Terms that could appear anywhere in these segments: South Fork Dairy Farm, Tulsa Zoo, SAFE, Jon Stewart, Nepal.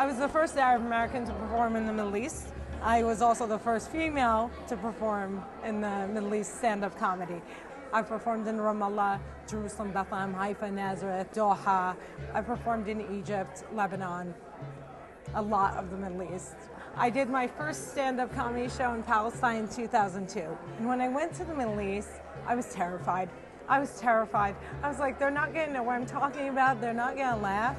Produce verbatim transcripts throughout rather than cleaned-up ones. I was the first Arab American to perform in the Middle East. I was also the first female to perform in the Middle East stand-up comedy. I performed in Ramallah, Jerusalem, Bethlehem, Haifa, Nazareth, Doha. I performed in Egypt, Lebanon, a lot of the Middle East. I did my first stand-up comedy show in Palestine in two thousand two. And when I went to the Middle East, I was terrified. I was terrified. I was like, they're not going to know what I'm talking about. They're not going to laugh.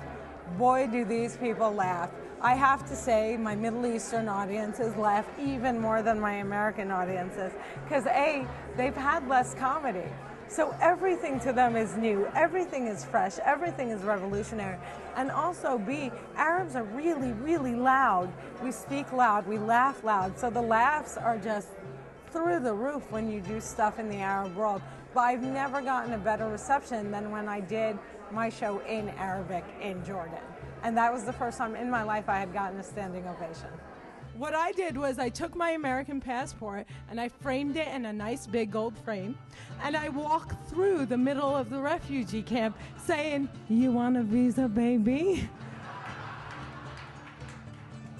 Boy, do these people laugh. I have to say my Middle Eastern audiences laugh even more than my American audiences because A, they've had less comedy. So everything to them is new, everything is fresh, everything is revolutionary. And also B, Arabs are really, really loud. We speak loud, we laugh loud. So the laughs are just through the roof when you do stuff in the Arab world. But I've never gotten a better reception than when I did my show in Arabic in Jordan. And that was the first time in my life I had gotten a standing ovation. What I did was I took my American passport and I framed it in a nice big gold frame. And I walked through the middle of the refugee camp saying, "You want a visa, baby?"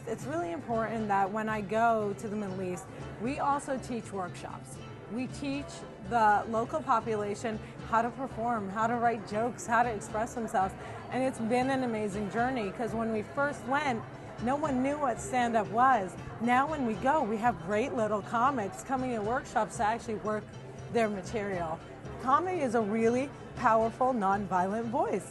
It's really important that when I go to the Middle East, we also teach workshops. We teach the local population how to perform, how to write jokes, how to express themselves. And it's been an amazing journey because when we first went, no one knew what stand-up was. Now when we go, we have great little comics coming to workshops to actually work their material. Comedy is a really powerful, nonviolent voice.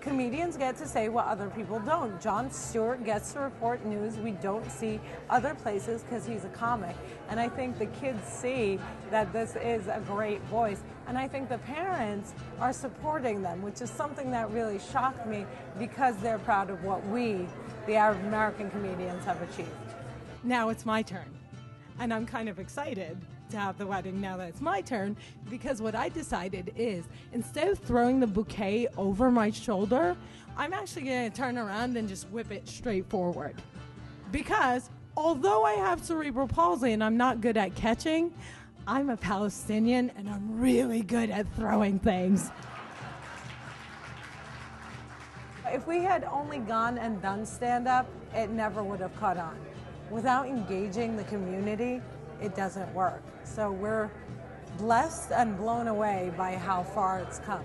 Comedians get to say what other people don't. Jon Stewart gets to report news we don't see other places because he's a comic. And I think the kids see that this is a great voice. And I think the parents are supporting them, which is something that really shocked me because they're proud of what we, the Arab American comedians, have achieved. Now it's my turn. And I'm kind of excited to have the wedding now that it's my turn, because what I decided is instead of throwing the bouquet over my shoulder, I'm actually going to turn around and just whip it straight forward. Because although I have cerebral palsy and I'm not good at catching, I'm a Palestinian and I'm really good at throwing things. If we had only gone and done stand-up, it never would have caught on. Without engaging the community, it doesn't work. So we're blessed and blown away by how far it's come.